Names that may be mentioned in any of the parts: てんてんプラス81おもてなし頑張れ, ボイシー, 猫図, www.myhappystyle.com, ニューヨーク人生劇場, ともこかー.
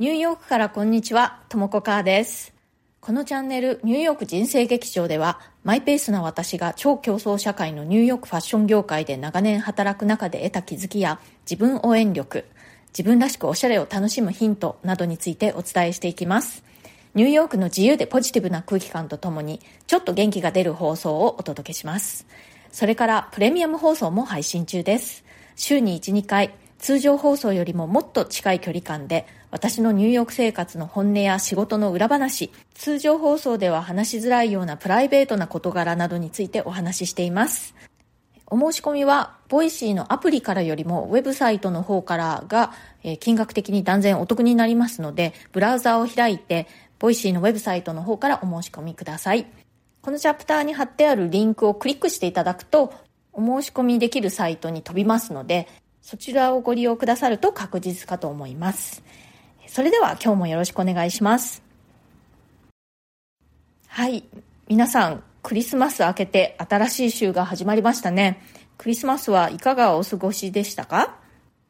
ニューヨークからこんにちは、ともこかーです。このチャンネルニューヨーク人生劇場では、マイペースな私が超競争社会のニューヨークファッション業界で長年働く中で得た気づきや自分応援力、自分らしくおしゃれを楽しむヒントなどについてお伝えしていきます。ニューヨークの自由でポジティブな空気感とともに、ちょっと元気が出る放送をお届けします。それからプレミアム放送も配信中です。週に 1,2 回、通常放送よりももっと近い距離感で私のニューヨーク生活の本音や仕事の裏話、通常放送では話しづらいようなプライベートな事柄などについてお話ししています。お申し込みはボイシーのアプリからよりもウェブサイトの方からが金額的に断然お得になりますので、ブラウザを開いてボイシーのウェブサイトの方からお申し込みください。このチャプターに貼ってあるリンクをクリックしていただくとお申し込みできるサイトに飛びますので、そちらをご利用くださると確実かと思います。それでは今日もよろしくお願いします。はい、皆さんクリスマス明けて新しい週が始まりましたね。クリスマスはいかがお過ごしでしたか？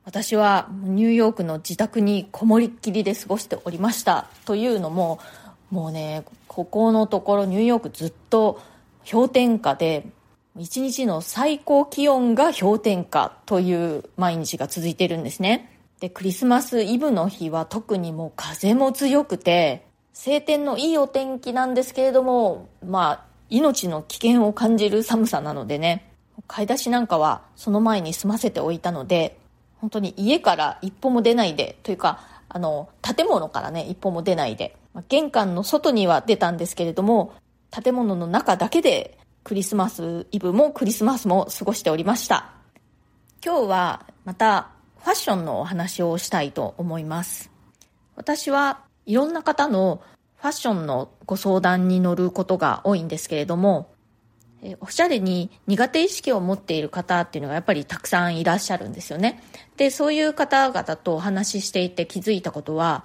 私はニューヨークの自宅にこもりっきりで過ごしておりました。というのも、もうね、ここのところニューヨークずっと氷点下で、1日の最高気温が氷点下という毎日が続いているんですね。で、クリスマスイブの日は特にもう風も強くて晴天のいいお天気なんですけれども、命の危険を感じる寒さなのでね、買い出しなんかはその前に済ませておいたので、本当に家から一歩も出ないで、というか建物からね一歩も出ないで、玄関の外には出たんですけれども、建物の中だけでクリスマスイブもクリスマスも過ごしておりました。今日はまたファッションのお話をしたいと思います。私はいろんな方のファッションのご相談に乗ることが多いんですけれども、おしゃれに苦手意識を持っている方っていうのがやっぱりたくさんいらっしゃるんですよね。で、そういう方々とお話ししていて気づいたことは、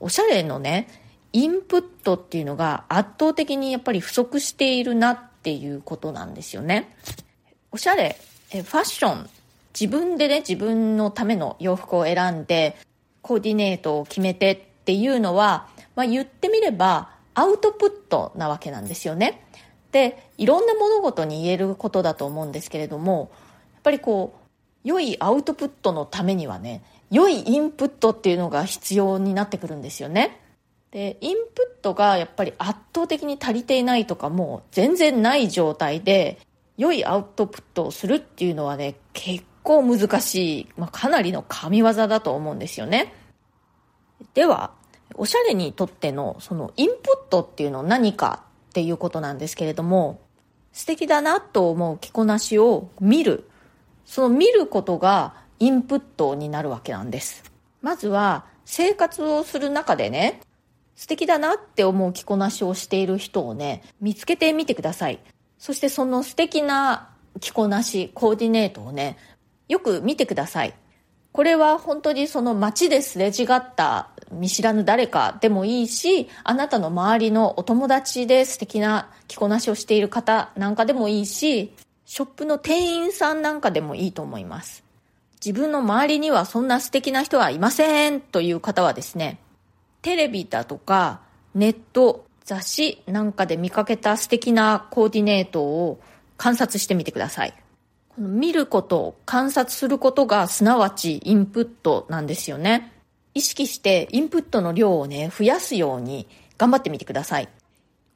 おしゃれのねインプットっていうのが圧倒的にやっぱり不足しているなっていうことなんですよね。おしゃれ、ファッション、自分でね自分のための洋服を選んでコーディネートを決めてっていうのは、言ってみればアウトプットなわけなんですよね。で、いろんな物事に言えることだと思うんですけれども、やっぱり良いアウトプットのためにはね、良いインプットっていうのが必要になってくるんですよね。で、インプットがやっぱり圧倒的に足りていないとか、もう全然ない状態で良いアウトプットをするっていうのはね、結構難しい、かなりの神業だと思うんですよね。では、おしゃれにとってのそのインプットっていうのは何かっていうことなんですけれども、素敵だなと思う着こなしを見る、その見ることがインプットになるわけなんです。まずは生活をする中でね、素敵だなって思う着こなしをしている人をね、見つけてみてください。そしてその素敵な着こなし、コーディネートをね、よく見てください。これは本当にその街ですれ違った見知らぬ誰かでもいいし、あなたの周りのお友達で素敵な着こなしをしている方なんかでもいいし、ショップの店員さんなんかでもいいと思います。自分の周りにはそんな素敵な人はいませんという方はですね、テレビだとかネット、雑誌なんかで見かけた素敵なコーディネートを観察してみてください。この見ること、観察することがすなわちインプットなんですよね。意識してインプットの量をね、増やすように頑張ってみてください。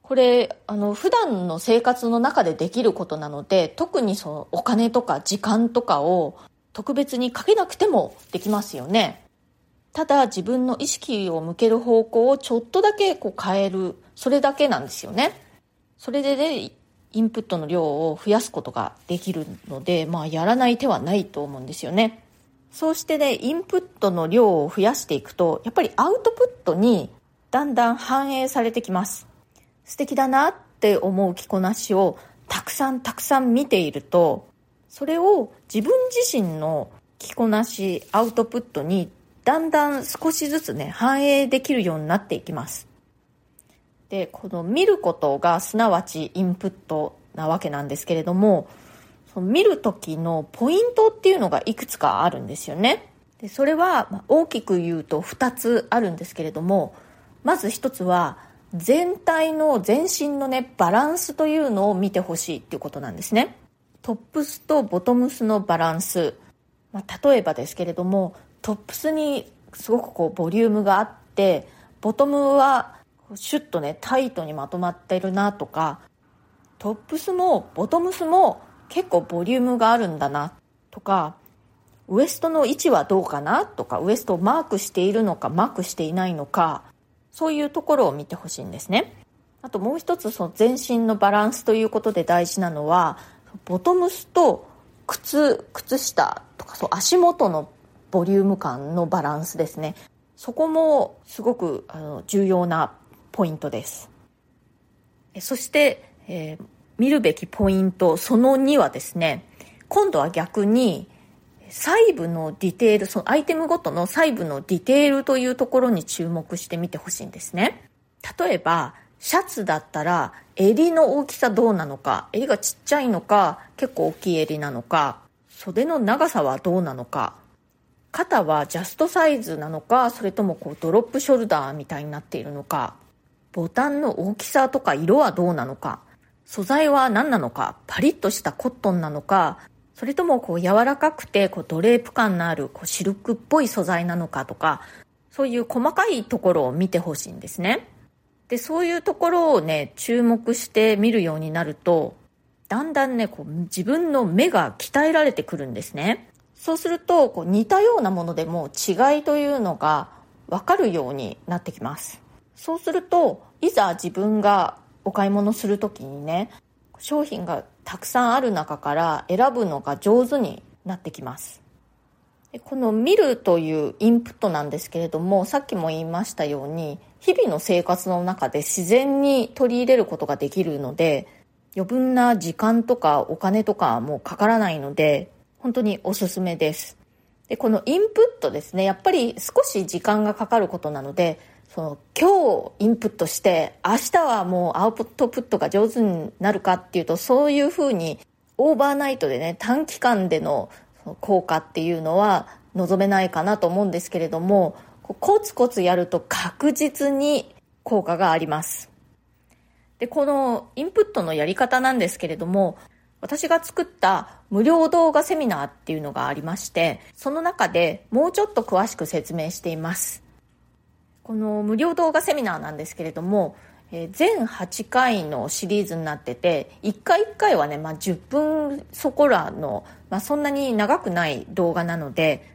これ、普段の生活の中でできることなので、特にそのお金とか時間とかを特別にかけなくてもできますよね。ただ自分の意識を向ける方向をちょっとだけ変える、それだけなんですよね。それでね、インプットの量を増やすことができるので、やらない手はないと思うんですよね。そうしてね、インプットの量を増やしていくと、やっぱりアウトプットにだんだん反映されてきます。素敵だなって思う着こなしをたくさん見ていると、それを自分自身の着こなし、アウトプットにだんだん少しずつね、反映できるようになっていきます。で、この見ることがすなわちインプットなわけなんですけれども、その見る時のポイントっていうのがいくつかあるんですよね。でそれは大きく言うと2つあるんですけれども、まず1つは全体の全身のねバランスというのを見てほしいっていうことなんですね。トップスとボトムスのバランス、例えばですけれども、トップスにすごくこうボリュームがあって、ボトムはシュッとねタイトにまとまってるなとか、トップスもボトムスも結構ボリュームがあるんだなとか、ウエストの位置はどうかなとか、ウエストをマークしているのかマークしていないのか、そういうところを見てほしいんですね。あともう一つ、その全身のバランスということで大事なのは、ボトムスと靴下とか、そう足元のボリューム感のバランスですね。そこもすごく重要なポイントです。そして、見るべきポイントその2はですね、今度は逆に細部のディテール、そのアイテムごとの細部のディテールというところに注目してみてほしいんですね。例えばシャツだったら襟の大きさどうなのか、襟がちっちゃいのか結構大きい襟なのか、袖の長さはどうなのか、肩はジャストサイズなのか、それともこうドロップショルダーみたいになっているのか、ボタンの大きさとか色はどうなのか、素材は何なのか、パリッとしたコットンなのか、それともこう柔らかくてこうドレープ感のあるこうシルクっぽい素材なのかとか、そういう細かいところを見てほしいんですね。で、そういうところをね注目して見るようになると、だんだんねこう自分の目が鍛えられてくるんですね。そうするとこう似たようなものでも違いというのが分かるようになってきます。そうするといざ自分がお買い物するときにね、商品がたくさんある中から選ぶのが上手になってきます。で、この見るというインプットなんですけれども、さっきも言いましたように日々の生活の中で自然に取り入れることができるので、余分な時間とかお金とかもかからないので本当におすすめです。で、このインプットですね、やっぱり少し時間がかかることなので、その今日インプットして明日はもうアウトプットが上手になるかっていうと、そういうふうにオーバーナイトでね短期間での効果っていうのは望めないかなと思うんですけれども、コツコツやると確実に効果があります。で、このインプットのやり方なんですけれども、私が作った無料動画セミナーっていうのがありまして、その中でもうちょっと詳しく説明しています。この無料動画セミナーなんですけれども、全8回のシリーズになってて、1回1回はね、10分そこらの、そんなに長くない動画なので、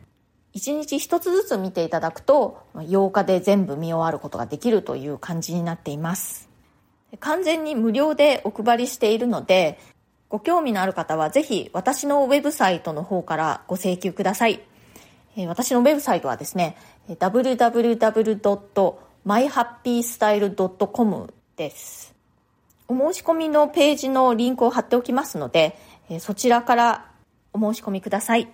1日1つずつ見ていただくと8日で全部見終わることができるという感じになっています。完全に無料でお配りしているので、ご興味のある方はぜひ私のウェブサイトの方からご請求ください。私のウェブサイトはですね、www.myhappystyle.com です。お申し込みのページのリンクを貼っておきますので、そちらからお申し込みください。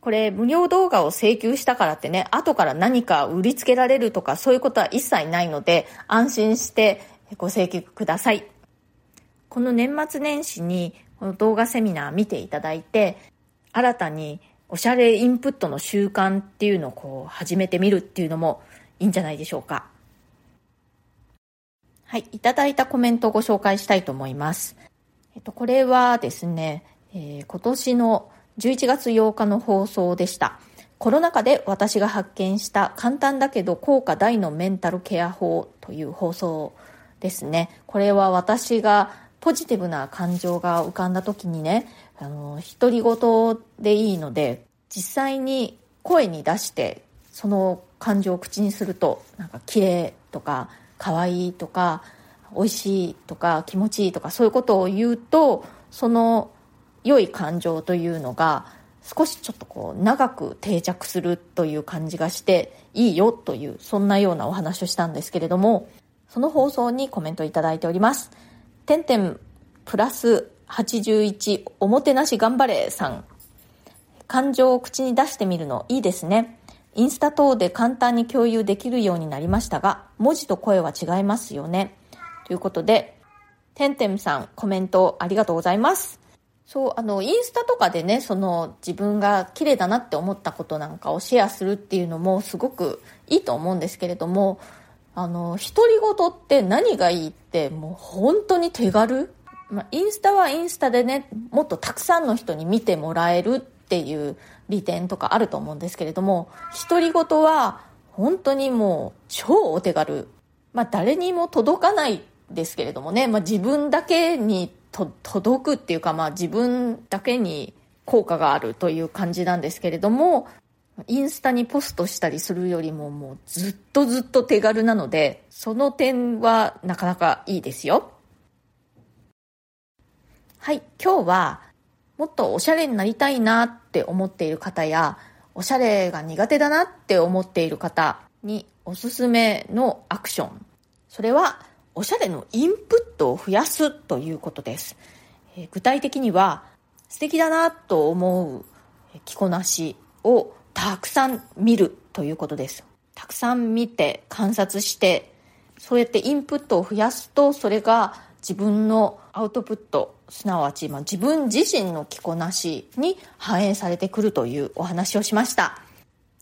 これ無料動画を請求したからってね、後から何か売りつけられるとかそういうことは一切ないので、安心してご請求ください。この年末年始にこの動画セミナー見ていただいて、新たにおしゃれインプットの習慣っていうのをこう始めてみるっていうのもいいんじゃないでしょうか。はい、いただいたコメントをご紹介したいと思います。これはですね、今年の11月8日の放送でした。コロナ禍で私が発見した簡単だけど効果大のメンタルケア法という放送ですね。これは私がポジティブな感情が浮かんだ時にね、独り言でいいので実際に声に出してその感情を口にすると、なんか綺麗とか可愛いとか美味しいとか気持ちいいとか、そういうことを言うと、その良い感情というのが少しちょっとこう長く定着するという感じがしていいよという、そんなようなお話をしたんですけれども、その放送にコメントいただいております。てんてんプラス81おもてなし頑張れさん、感情を口に出してみるのいいですね。インスタ等で簡単に共有できるようになりましたが、文字と声は違いますよね、ということで、てんてんさんコメントありがとうございます。そう、インスタとかでね、自分が綺麗だなって思ったことなんかをシェアするっていうのもすごくいいと思うんですけれども、独り言って何がいいってもう本当に手軽、インスタはインスタでね、もっとたくさんの人に見てもらえるっていう利点とかあると思うんですけれども、独り言は本当にもう超お手軽、誰にも届かないですけれどもね、自分だけに届くっていうか、自分だけに効果があるという感じなんですけれども、インスタにポストしたりするよりももうずっと手軽なので、その点はなかなかいいですよ。はい、今日はもっとおしゃれになりたいなって思っている方や、おしゃれが苦手だなって思っている方におすすめのアクション、それはおしゃれのインプットを増やすということです。具体的には、素敵だなと思う着こなしをたくさん見るということです。たくさん見て観察して、そうやってインプットを増やすと、それが自分のアウトプット、すなわち自分自身の着こなしに反映されてくるというお話をしました。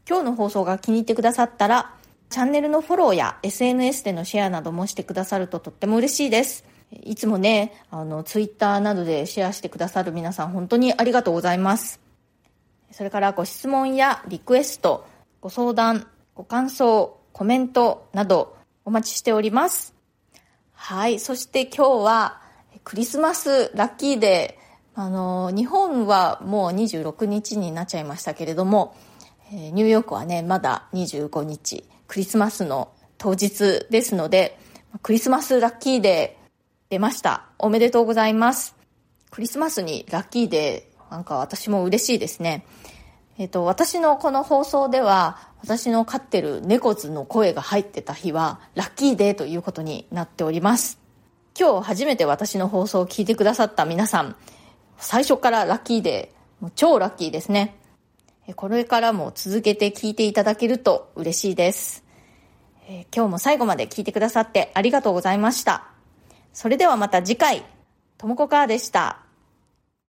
今日の放送が気に入ってくださったら、チャンネルのフォローや SNS でのシェアなどもしてくださるととっても嬉しいです。いつもね、Twitter などでシェアしてくださる皆さん、本当にありがとうございます。それからご質問やリクエスト、ご相談、ご感想、コメントなどお待ちしております。はい、そして今日はクリスマスラッキーデー、日本はもう26日になっちゃいましたけれども、ニューヨークはね、まだ25日、クリスマスの当日ですので、クリスマスラッキーデー出ました。おめでとうございます。クリスマスにラッキーデー、なんか私も嬉しいですね。私のこの放送では、私の飼ってる猫図の声が入ってた日は、ラッキーデーということになっております。今日初めて私の放送を聞いてくださった皆さん、最初からラッキーデー、もう超ラッキーですね。これからも続けて聞いていただけると嬉しいです。今日も最後まで聞いてくださってありがとうございました。それではまた次回、ともこかーでした。